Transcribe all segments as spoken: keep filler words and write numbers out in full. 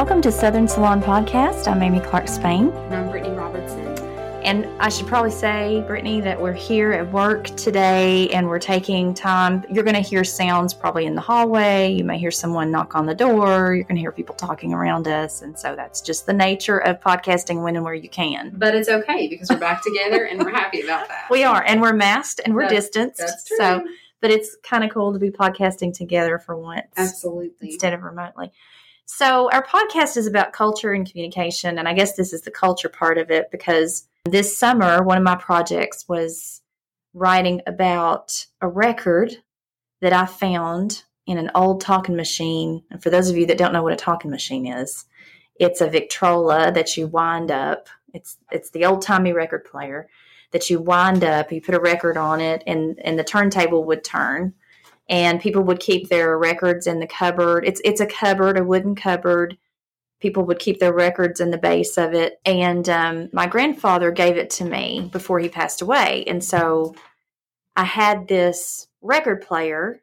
Welcome to Southern Salon Podcast. I'm Amy Clark Spain. And I'm Brittany Robertson. And I should probably say, Brittany, that we're here at work today and we're taking time. You're going to hear sounds probably in the hallway. You may hear someone knock on the door. You're going to hear people talking around us. And so that's just the nature of podcasting when and where you can. But it's okay because we're back together and we're happy about that. We are. And we're masked and we're that's, distanced. That's true. So, but it's kind of cool to be podcasting together for once. Absolutely. Instead of remotely. So our podcast is about culture and communication. And I guess this is the culture part of it because this summer, one of my projects was writing about a record that I found in an old talking machine. And for those of you that don't know what a talking machine is, it's a Victrola that you wind up. It's it's the old-timey record player that you wind up. You put a record on it, and, and the turntable would turn. And people would keep their records in the cupboard. It's it's a cupboard, a wooden cupboard. People would keep their records in the base of it. And um, my grandfather gave it to me before he passed away. And so I had this record player.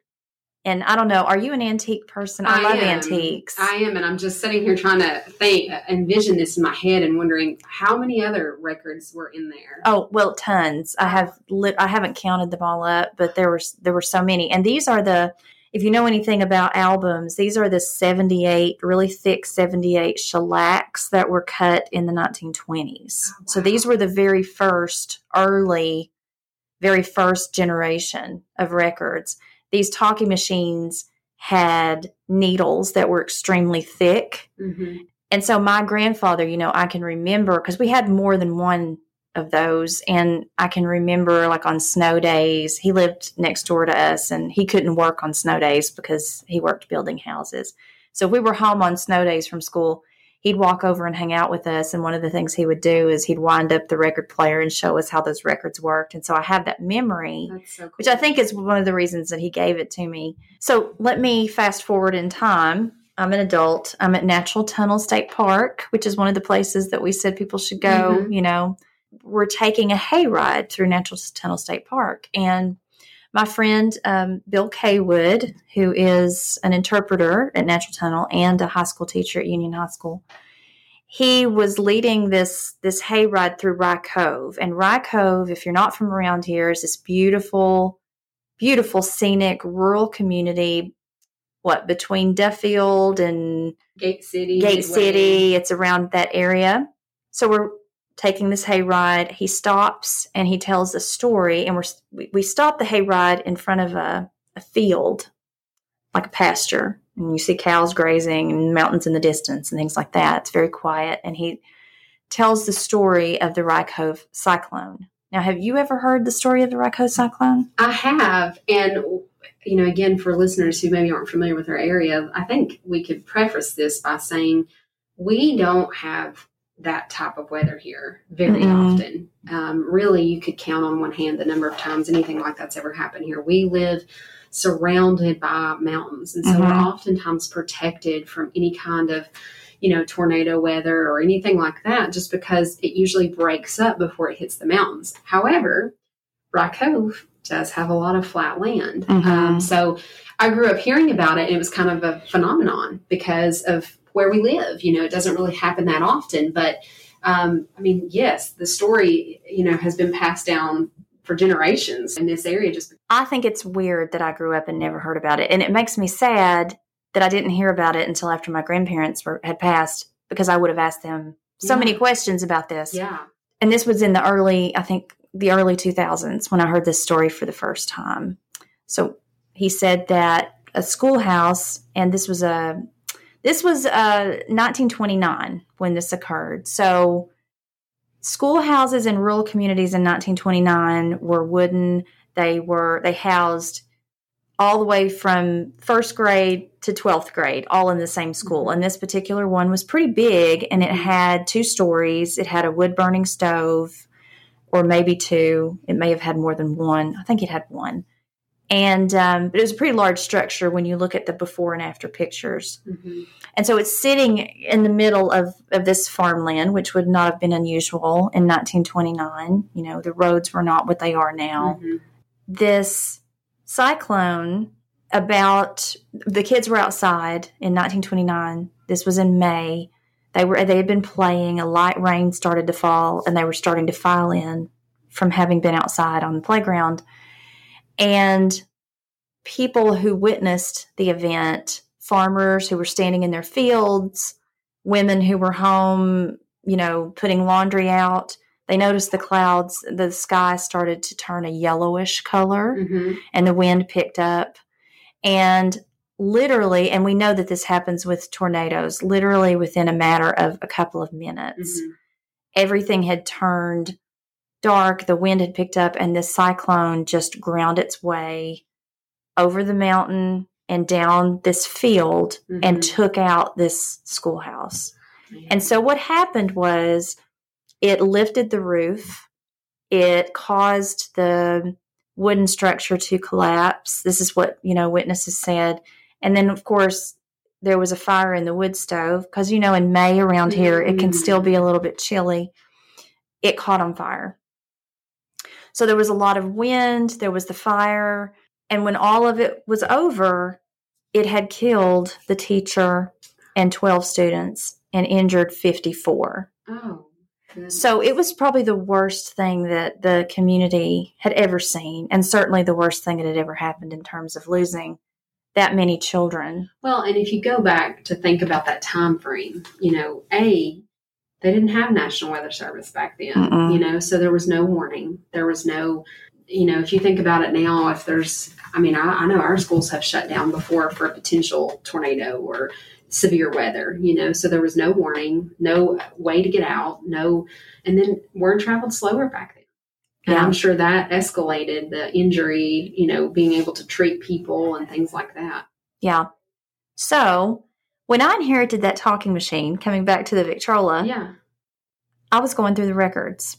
And I don't know, are you an antique person? I, I love am. antiques. I am. And I'm just sitting here trying to think, envision this in my head and wondering how many other records were in there. Oh, well, tons. I have lit, I haven't counted them all up, but there were, there were so many. And these are the, if you know anything about albums, these are the seventy-eight, really thick seventy-eight shellacs that were cut in the nineteen twenties. Oh, wow. So these were the very first early, very first generation of records. These talking machines had needles that were extremely thick. Mm-hmm. And so my grandfather, you know, I can remember because we had more than one of those. And I can remember like on snow days, he lived next door to us and he couldn't work on snow days because he worked building houses. So if we were home on snow days from school, he'd walk over and hang out with us. And one of the things he would do is he'd wind up the record player and show us how those records worked. And so I have that memory, That's so cool. which I think is one of the reasons that he gave it to me. So let me fast forward in time. I'm an adult. I'm at Natural Tunnel State Park, which is one of the places that we said people should go. Mm-hmm. You know, we're taking a hayride through Natural Tunnel State Park. And my friend, um, Bill Kaywood, who is an interpreter at Natural Tunnel and a high school teacher at Union High School, he was leading this this hayride through Rye Cove. And Rye Cove, if you're not from around here, is this beautiful, beautiful, scenic, rural community, what, between Duffield and Gate City. Gate City. It's around that area. So we're taking this hayride, he stops and he tells a story, and we're, we stop the hayride in front of a, a field, like a pasture, and you see cows grazing and mountains in the distance and things like that. It's very quiet, and he tells the story of the Rye Cove cyclone. Now, have you ever heard the story of the Rye Cove cyclone? I have, and you know, again, for listeners who maybe aren't familiar with our area, I think we could preface this by saying we don't have that type of weather here very mm-hmm. often. Um, really, you could count on one hand the number of times anything like that's ever happened here. We live surrounded by mountains, and so mm-hmm. we're oftentimes protected from any kind of, you know, tornado weather or anything like that, just because it usually breaks up before it hits the mountains. However, Rye Cove does have a lot of flat land. Mm-hmm. Um, so I grew up hearing about it, and it was kind of a phenomenon because of where we live. You know, it doesn't really happen that often, but um, I mean, yes, the story, you know, has been passed down for generations in this area. Just I think it's weird that I grew up and never heard about it, and it makes me sad that I didn't hear about it until after my grandparents were, had passed, because I would have asked them so yeah. many questions about this. Yeah, and this was in the early, I think, the early two thousands when I heard this story for the first time. So he said that a schoolhouse, and this was a This was uh, nineteen twenty-nine when this occurred. So schoolhouses in rural communities in nineteen twenty-nine were wooden. They were they housed all the way from first grade to twelfth grade, all in the same school. And this particular one was pretty big, and it had two stories. It had a wood-burning stove, or maybe two. It may have had more than one. I think it had one. And um, but it was a pretty large structure when you look at the before and after pictures. Mm-hmm. And so it's sitting in the middle of, of this farmland, which would not have been unusual in nineteen twenty-nine. You know, the roads were not what they are now. Mm-hmm. This cyclone about the kids were outside in nineteen twenty-nine. This was in May. They were they had been playing. A light rain started to fall, and they were starting to file in from having been outside on the playground. And people who witnessed the event, farmers who were standing in their fields, women who were home, you know, putting laundry out, they noticed the clouds, the sky started to turn a yellowish color, mm-hmm. and the wind picked up. And literally, and we know that this happens with tornadoes, literally within a matter of a couple of minutes, mm-hmm. everything had turned dark, the wind had picked up, and this cyclone just ground its way over the mountain and down this field, mm-hmm. and took out this schoolhouse. Yeah. And so what happened was, it lifted the roof. It caused the wooden structure to collapse. This is what, you know, witnesses said. And then, of course, there was a fire in the wood stove because, you know, in May around here, it can still be a little bit chilly. It caught on fire. So there was a lot of wind. There was the fire. And when all of it was over, it had killed the teacher and twelve students and injured fifty-four. Oh. So it was probably the worst thing that the community had ever seen, and certainly the worst thing that had ever happened in terms of losing that many children. Well, and if you go back to think about that time frame, you know, A, they didn't have National Weather Service back then, mm-mm. you know, so there was no warning. There was no, you know, if you think about it now, if there's, I mean, I, I know our schools have shut down before for a potential tornado or severe weather, you know, so there was no warning, no way to get out, no, and then word traveled slower back then. And yeah. I'm sure that escalated the injury, you know, being able to treat people and things like that. Yeah. So when I inherited that talking machine, coming back to the Victrola, yeah, I was going through the records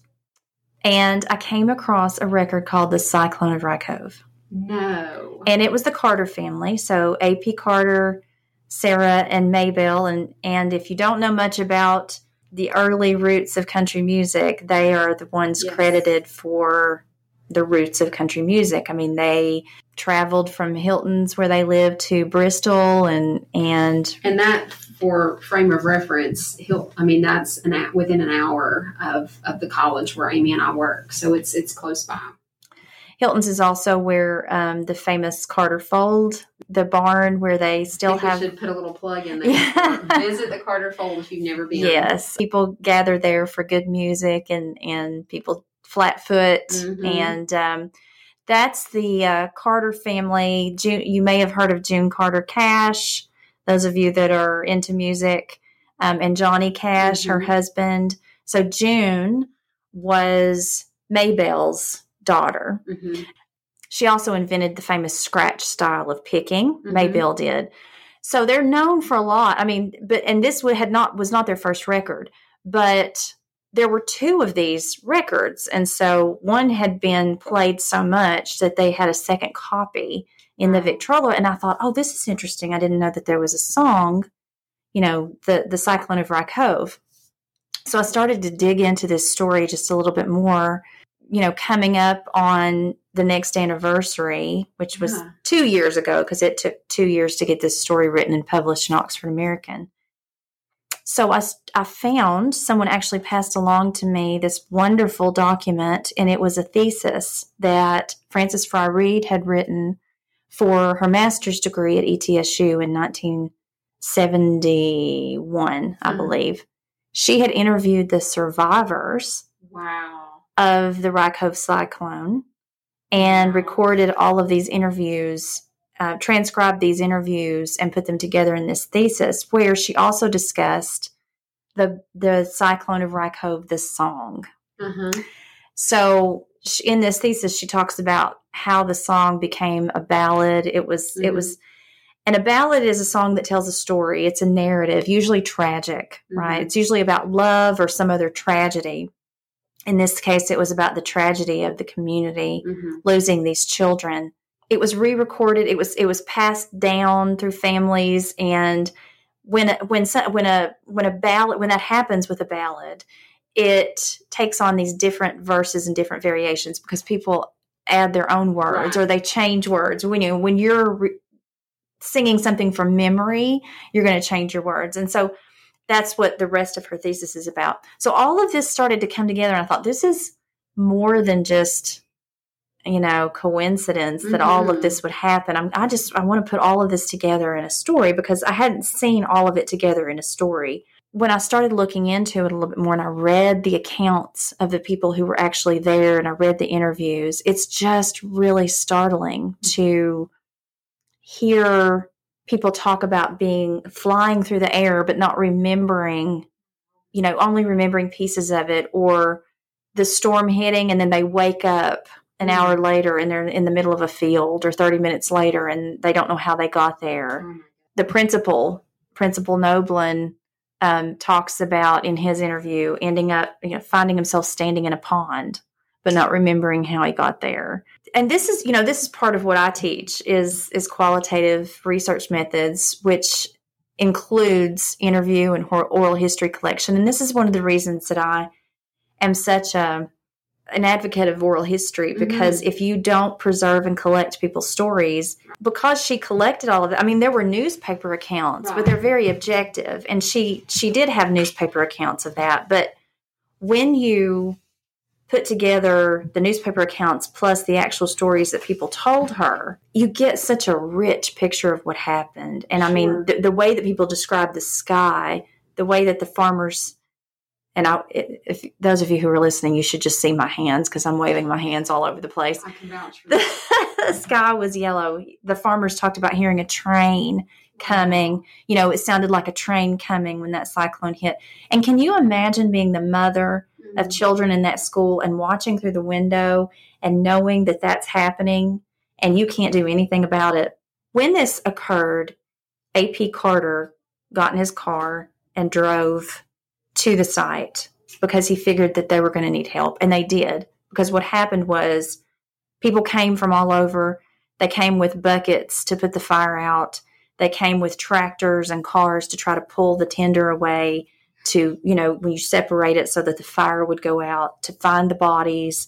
and I came across a record called The Cyclone of Rye Cove. No. And it was the Carter family. So A P Carter, Sarah and Maybelle, and, and if you don't know much about the early roots of country music, they are the ones yes. credited for the roots of country music. I mean, they traveled from Hilton's where they lived to Bristol, and and and that for frame of reference, Hilt, I mean that's an within an hour of, of the college where Amy and I work, so it's it's close by. Hilton's is also where um, the famous Carter Fold, the barn where they still I think have. We should put a little plug in there. Yeah. Visit the Carter Fold if you've never been. Yes, people gather there for good music and and people flatfoot, mm-hmm. and um, that's the uh, Carter family. June, you may have heard of June Carter Cash. Those of you that are into music, um, and Johnny Cash, mm-hmm. her husband. So June was Maybelle's daughter. Mm-hmm. She also invented the famous scratch style of picking. Mm-hmm. Maybelle did. So they're known for a lot. I mean, but and this would, had not was not their first record, but there were two of these records, and so one had been played so much that they had a second copy in the Victrola. And I thought, oh, this is interesting. I didn't know that there was a song, you know, the the Cyclone of Rye Cove. So I started to dig into this story just a little bit more. You know, coming up on the next anniversary, which was yeah. two years ago, because it took two years to get this story written and published in Oxford American. So I, I found, someone actually passed along to me this wonderful document, and it was a thesis that Frances Fry-Reed had written for her master's degree at E T S U in nineteen seventy-one, I mm. believe. She had interviewed the survivors. Wow. Of the Rye Cove cyclone, and recorded all of these interviews, uh, transcribed these interviews, and put them together in this thesis, where she also discussed the the Cyclone of Rye Cove, this song. Uh-huh. So she, in this thesis, she talks about how the song became a ballad. It was mm-hmm. it was, and a ballad is a song that tells a story. It's a narrative, usually tragic, mm-hmm. right? It's usually about love or some other tragedy. In this case, it was about the tragedy of the community, mm-hmm. losing these children. It was re-recorded. It was it was passed down through families, and when when when a when a ballad when that happens with a ballad, it takes on these different verses and different variations because people add their own words, right. or they change words. When you when you're re- singing something from memory, you're going to change your words. And so that's what the rest of her thesis is about. So all of this started to come together, and I thought, this is more than just, you know, coincidence that mm-hmm. all of this would happen. I'm, I just, I want to put all of this together in a story, because I hadn't seen all of it together in a story. When I started looking into it a little bit more and I read the accounts of the people who were actually there and I read the interviews, it's just really startling to hear people talk about being flying through the air, but not remembering, you know, only remembering pieces of it, or the storm hitting and then they wake up an hour later and they're in the middle of a field, or thirty minutes later, and they don't know how they got there. Mm. The principal, Principal Noblin, Um, talks about in his interview ending up, you know, finding himself standing in a pond, but not remembering how he got there. And this is, you know, this is part of what I teach is, is qualitative research methods, which includes interview and oral history collection. And this is one of the reasons that I am such a, an advocate of oral history, because mm-hmm. if you don't preserve and collect people's stories, because she collected all of it. I mean, there were newspaper accounts, right. but they're very objective. And she, she did have newspaper accounts of that. But when you put together the newspaper accounts plus the actual stories that people told her, you get such a rich picture of what happened. And sure. I mean, the, the way that people describe the sky, the way that the farmers, and I, if those of you who are listening, you should just see my hands, because I'm waving my hands all over the place. I can vouch for that. The sky was yellow. The farmers talked about hearing a train coming. You know, it sounded like a train coming when that cyclone hit. And can you imagine being the mother mm-hmm. of children in that school and watching through the window and knowing that that's happening and you can't do anything about it? When this occurred, A P Carter got in his car and drove to the site, because he figured that they were going to need help. And they did, because what happened was people came from all over. They came with buckets to put the fire out. They came with tractors and cars to try to pull the tinder away, to, you know, when you separate it so that the fire would go out, to find the bodies,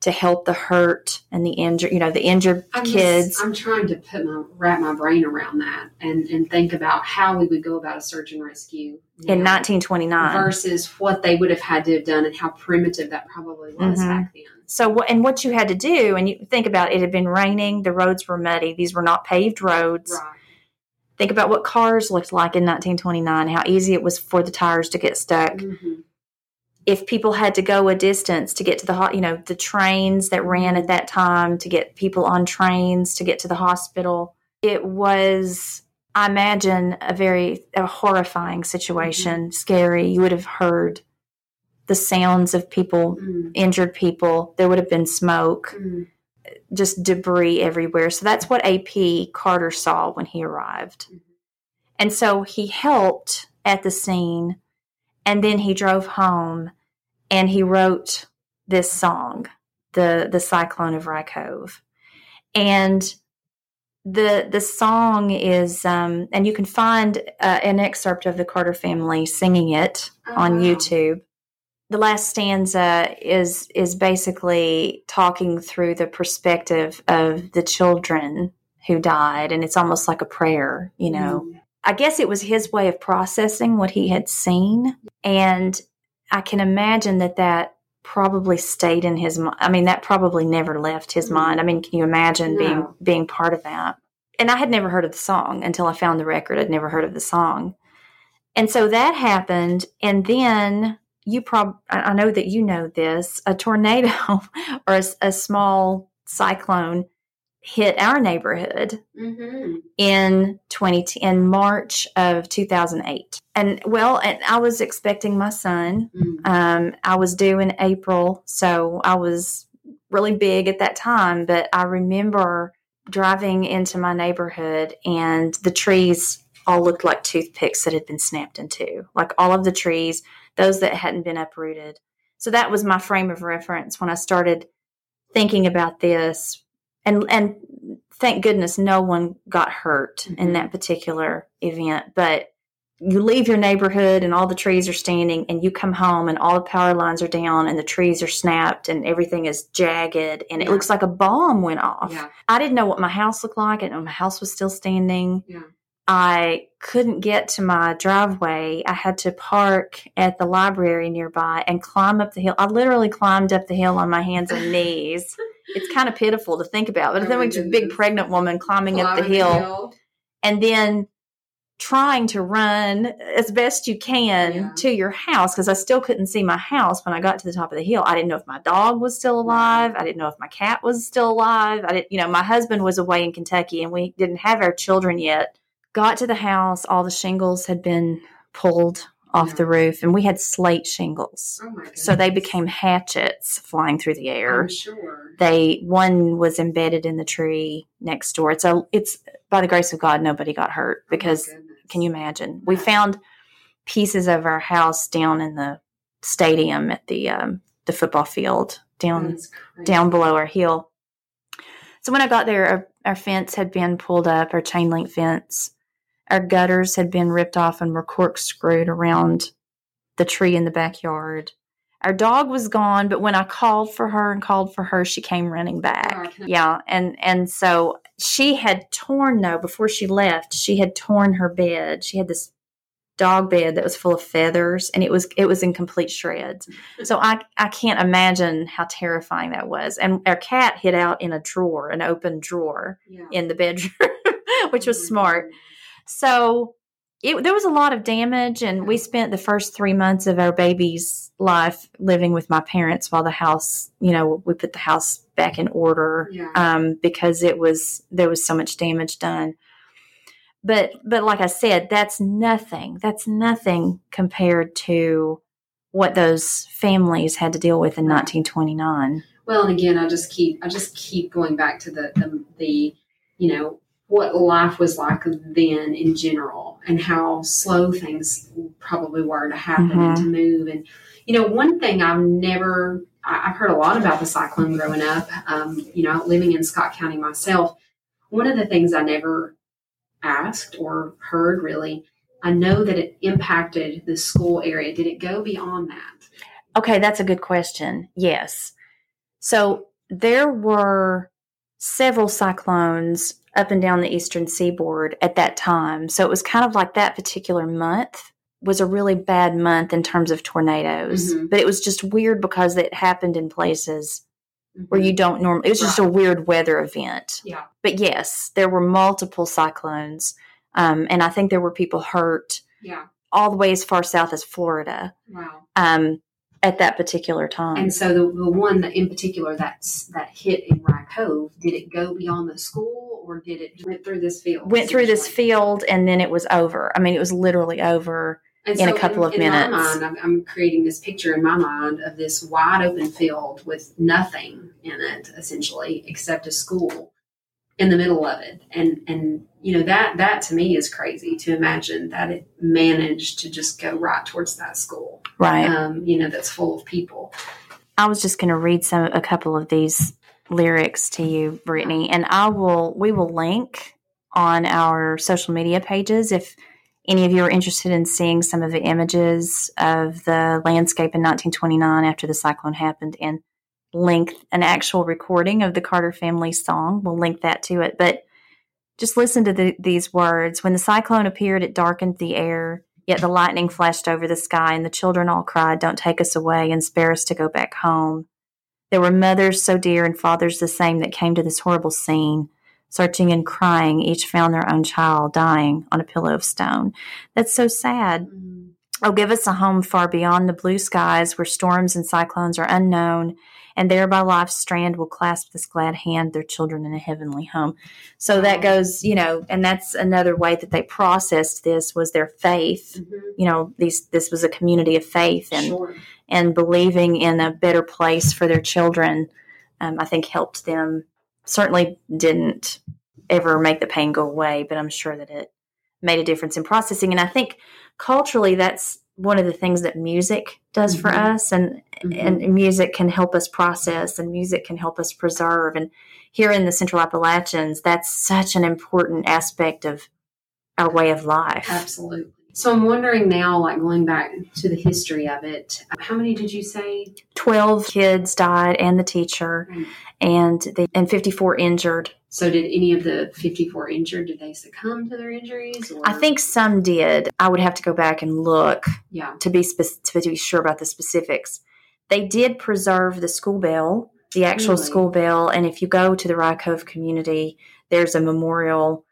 to help the hurt and the injured, you know, the injured I'm kids. Just, I'm trying to put my, wrap my brain around that and, and think about how we would go about a search and rescue in know, nineteen twenty-nine versus what they would have had to have done and how primitive that probably was mm-hmm. back then. So, and what you had to do, and you think about it, it had been raining, the roads were muddy. These were not paved roads. Right. Think about what cars looked like in nineteen twenty-nine, how easy it was for the tires to get stuck. Mm-hmm. If people had to go a distance to get to the, ho- you know, the trains that ran at that time to get people on trains to get to the hospital, it was, I imagine, a very a horrifying situation, mm-hmm. scary. You would have heard the sounds of people, mm-hmm. injured people. There would have been smoke, mm-hmm. just debris everywhere. So that's what A P Carter saw when he arrived. Mm-hmm. And so he helped at the scene. And then he drove home, and he wrote this song, the the Cyclone of Rye Cove, and the the song is, um, and you can find uh, an excerpt of the Carter family singing it oh, on wow. YouTube. The last stanza is is basically talking through the perspective of the children who died, and it's almost like a prayer, you know. Mm. I guess it was his way of processing what he had seen. And I can imagine that that probably stayed in his mind. I mean, that probably never left his mind. I mean, can you imagine no. being being part of that? And I had never heard of the song until I found the record. I'd never heard of the song. And so that happened. And then you probably, I know that you know this, a tornado or a, a small cyclone hit our neighborhood mm-hmm. in twenty in March of two thousand eight, and well, and I was expecting my son. Mm-hmm. Um, I was due in April, so I was really big at that time. But I remember driving into my neighborhood, and the trees all looked like toothpicks that had been snapped in two, like all of the trees, those that hadn't been uprooted. So that was my frame of reference when I started thinking about this. And and thank goodness no one got hurt mm-hmm. in that particular event. But you leave your neighborhood and all the trees are standing, and you come home and all the power lines are down and the trees are snapped and everything is jagged and yeah. it looks like a bomb went off. Yeah. I didn't know what my house looked like. I didn't know my house was still standing. Yeah. I couldn't get to my driveway. I had to park at the library nearby and climb up the hill. I literally climbed up the hill on my hands and knees. It's kind of pitiful to think about, but I think a big pregnant woman climbing up the hill, the hill and then trying to run as best you can yeah. to your house, because I still couldn't see my house when I got to the top of the hill. I didn't know if my dog was still alive. I didn't know if my cat was still alive. I didn't, you know, my husband was away in Kentucky and we didn't have our children yet. Got to the house, all the shingles had been pulled off yeah. the roof, and we had slate shingles. Oh my goodness. So they became hatchets flying through the air. I'm sure. They one was embedded in the tree next door. It's a, it's by the grace of God, nobody got hurt because oh can you imagine? We found pieces of our house down in the stadium at the um, the football field down down below our hill. So when I got there, our, our fence had been pulled up, our chain link fence. Our gutters had been ripped off and were corkscrewed around the tree in the backyard. Our dog was gone, but when I called for her and called for her, she came running back. Oh, yeah, and and so she had torn, though, before she left, she had torn her bed. She had this dog bed that was full of feathers, and it was it was in complete shreds. So I, I can't imagine how terrifying that was. And our cat hid out in a drawer, an open drawer yeah. in the bedroom, which was mm-hmm. smart. So it, there was a lot of damage, and we spent the first three months of our baby's life living with my parents while the house, you know, we put the house back in order yeah. um, because it was there was so much damage done. But but like I said, that's nothing. That's nothing compared to what those families had to deal with in nineteen twenty-nine. Well, and again, I just keep I just keep going back to the the, the you know. what life was like then in general and how slow things probably were to happen mm-hmm. and to move. And, you know, one thing I've never, I, I've heard a lot about the cyclone growing up, um, you know, living in Scott County myself. One of the things I never asked or heard really, I know that it impacted the school area. Did it go beyond that? Okay. That's a good question. Yes. So there were several cyclones up and down the eastern seaboard at that time. So it was kind of like that particular month was a really bad month in terms of tornadoes. Mm-hmm. But it was just weird because it happened in places mm-hmm. where you don't normally. It was right. just a weird weather event. Yeah. But, yes, there were multiple cyclones, um, and I think there were people hurt yeah. all the way as far south as Florida. Wow. Um, at that particular time. And so the, the one that in particular that's, that hit in Rye Cove, did it go beyond the school or did it went through this field? Went through this field and then it was over. I mean, it was literally over and in so a couple in, of in minutes. In my mind, I'm, I'm creating this picture in my mind of this wide open field with nothing in it, essentially, except a school in the middle of it. And, and you know, that, that to me is crazy to imagine that it managed to just go right towards that school. Right. Um, you know, that's full of people. I was just going to read some, a couple of these lyrics to you, Brittany, and I will, we will link on our social media pages if any of you are interested in seeing some of the images of the landscape in nineteen twenty-nine after the cyclone happened, and link an actual recording of the Carter family song. We'll link that to it. But just listen to the, these words. When the cyclone appeared, it darkened the air, yet the lightning flashed over the sky, and the children all cried, "Don't take us away and spare us to go back home." There were mothers so dear and fathers the same that came to this horrible scene. Searching and crying, each found their own child dying on a pillow of stone. That's so sad. Mm-hmm. Oh, give us a home far beyond the blue skies where storms and cyclones are unknown, and there by life's strand will clasp this glad hand, their children in a heavenly home. So that goes, you know, and that's another way that they processed this was their faith. Mm-hmm. You know, these this was a community of faith and sure. and believing in a better place for their children, um, I think helped them. Certainly didn't ever make the pain go away, but I'm sure that it made a difference in processing. And I think culturally that's one of the things that music does mm-hmm. for us, and mm-hmm. and music can help us process, and music can help us preserve. And here in the Central Appalachians, that's such an important aspect of our way of life. Absolutely. So I'm wondering now, like going back to the history of it, how many did you say? twelve kids died and the teacher mm. and the, and fifty-four injured. So did any of the fifty-four injured, did they succumb to their injuries? Or? I think some did. I would have to go back and look yeah. to be spe- to be sure about the specifics. They did preserve the school bell, the actual really? school bell. And if you go to the Rye Cove community, there's a memorial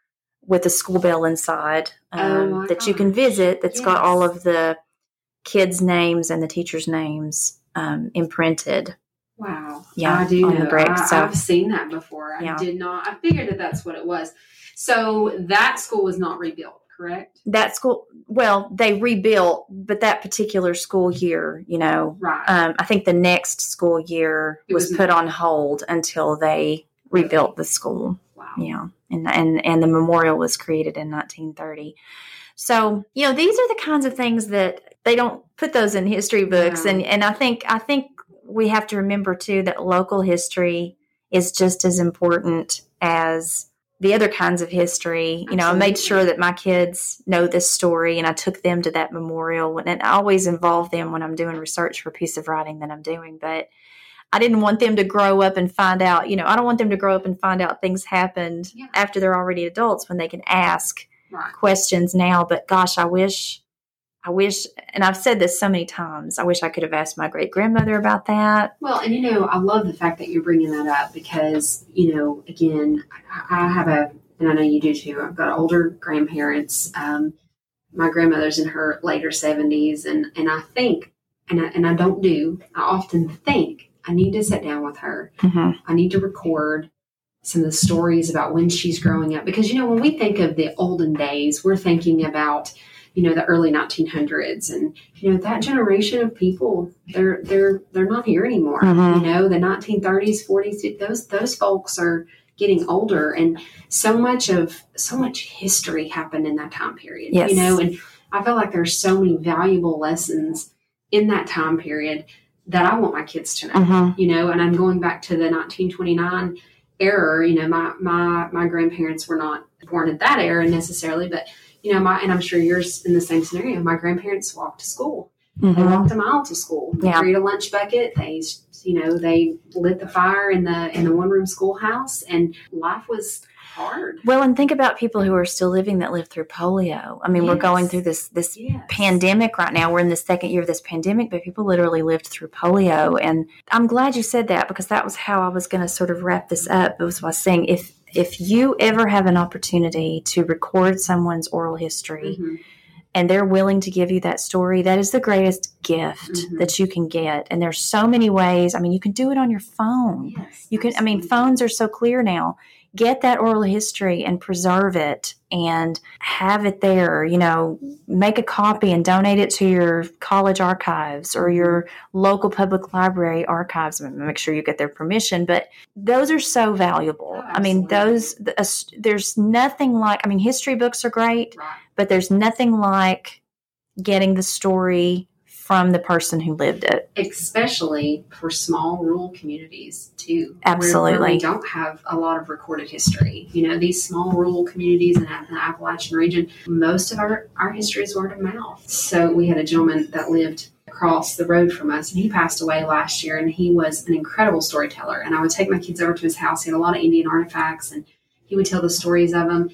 with a school bell inside um, oh that gosh. you can visit that's yes. got all of the kids' names and the teachers' names um, imprinted. Wow. Yeah, I do know. Brick, I, so. I've seen that before. I yeah. did not. I figured that that's what it was. So that school was not rebuilt, correct? That school, well, they rebuilt, but that particular school year, you know, right. um, I think the next school year was, was put on hold until they rebuilt the school. Wow. Yeah. And, and and the memorial was created in nineteen thirty. So, you know, these are the kinds of things that they don't put those in history books. Yeah. And, and I think I think we have to remember, too, that local history is just as important as the other kinds of history. Absolutely. You know, I made sure that my kids know this story, and I took them to that memorial. And I always involve them when I'm doing research for a piece of writing that I'm doing. But I didn't want them to grow up and find out, you know, I don't want them to grow up and find out things happened yeah. after they're already adults when they can ask right. questions now. But gosh, I wish, I wish, and I've said this so many times, I wish I could have asked my great grandmother about that. Well, and you know, I love the fact that you're bringing that up because, you know, again, I have a, and I know you do too, I've got older grandparents. Um, my grandmother's in her later seventies, and, and I think, and I, and I don't do, I often think, I need to sit down with her. Mm-hmm. I need to record some of the stories about when she's growing up. Because, you know, when we think of the olden days, we're thinking about, you know, the early nineteen hundreds. And, you know, that generation of people, they're they're they're not here anymore. Mm-hmm. You know, the nineteen thirties, forties, those those folks are getting older. And so much of so much history happened in that time period. Yes. You know, and I feel like there's so many valuable lessons in that time period that I want my kids to know, uh-huh. you know, and I'm going back to the nineteen twenty-nine era. You know, my, my, my grandparents were not born at that era necessarily, but you know, my, and I'm sure yours in the same scenario, my grandparents walked to school. Mm-hmm. They walked a mile to school. They yeah. carried a lunch bucket. They, you know, they lit the fire in the, in the one room schoolhouse, and life was hard. Well, and think about people who are still living that lived through polio. I mean, yes. we're going through this this yes. pandemic right now. We're in the second year of this pandemic, but people literally lived through polio. And I'm glad you said that, because that was how I was going to sort of wrap this up. It was by saying, if if you ever have an opportunity to record someone's oral history, mm-hmm. and they're willing to give you that story, that is the greatest gift mm-hmm. that you can get. And there's so many ways. I mean, you can do it on your phone. Yes, you can. Absolutely. I mean, phones are so clear now. Get that oral history and preserve it and have it there, you know, make a copy and donate it to your college archives or your local public library archives. Make sure you get their permission, but those are so valuable. Oh, I mean, those, there's nothing like, I mean, history books are great, right. but there's nothing like getting the story from the person who lived it. Especially for small rural communities, too. Absolutely. Where we don't have a lot of recorded history. You know, these small rural communities in the Appalachian region, most of our, our history is word of mouth. So we had a gentleman that lived across the road from us, and he passed away last year, and he was an incredible storyteller. And I would take my kids over to his house. He had a lot of Indian artifacts, and he would tell the stories of them.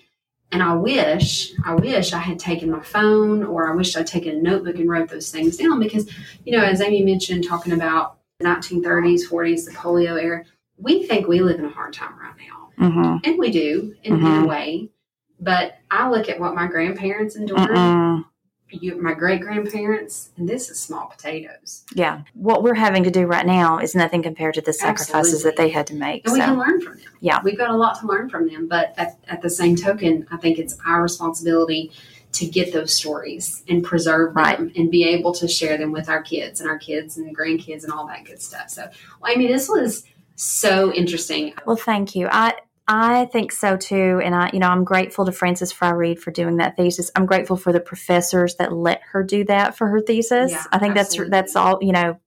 And I wish, I wish I had taken my phone, or I wish I'd taken a notebook and wrote those things down because, you know, as Amy mentioned, talking about the nineteen thirties, forties, the polio era, we think we live in a hard time right now. Mm-hmm. And we do in, mm-hmm. in a way. But I look at what my grandparents endured, uh-uh. you, my great-grandparents, and this is small potatoes. Yeah. What we're having to do right now is nothing compared to the sacrifices Absolutely. That they had to make. And so. We can learn from them. Yeah. We've got a lot to learn from them. But at, at the same token, I think it's our responsibility to get those stories and preserve right. them and be able to share them with our kids and our kids and grandkids and all that good stuff. So, well, I mean, this was so interesting. Well, thank you. I I think so too. And I, you know, I'm grateful to Frances Fry-Reed for doing that thesis. I'm grateful for the professors that let her do that for her thesis. Yeah, I think absolutely. that's, that's all, you know.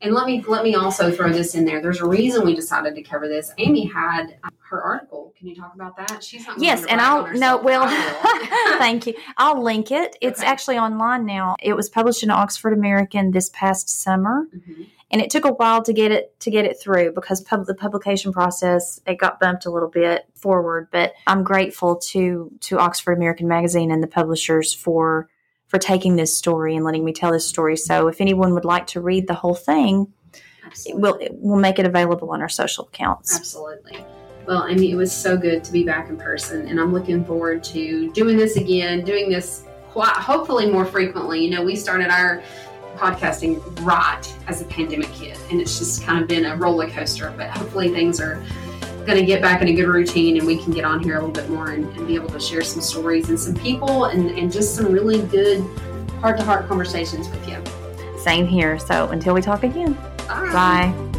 And let me, let me also throw this in there. There's a reason we decided to cover this. Amy had her article Can you talk about that? She's not. Yes, and I'll no. Well, thank you. I'll link it. It's okay. Actually online now. It was published in Oxford American this past summer, mm-hmm. and it took a while to get it to get it through because pub- the publication process it got bumped a little bit forward. But I'm grateful to to Oxford American Magazine and the publishers for for taking this story and letting me tell this story. So, if anyone would like to read the whole thing. We'll, we'll make it available on our social accounts. Absolutely. Well, Amy, it was so good to be back in person, and I'm looking forward to doing this again, doing this quite, hopefully more frequently. You know, we started our podcasting right as a pandemic hit, and it's just kind of been a roller coaster, but hopefully things are going to get back in a good routine and we can get on here a little bit more and, and be able to share some stories and some people and, and just some really good heart-to-heart conversations with you. Same here. So until we talk again. Bye. Bye.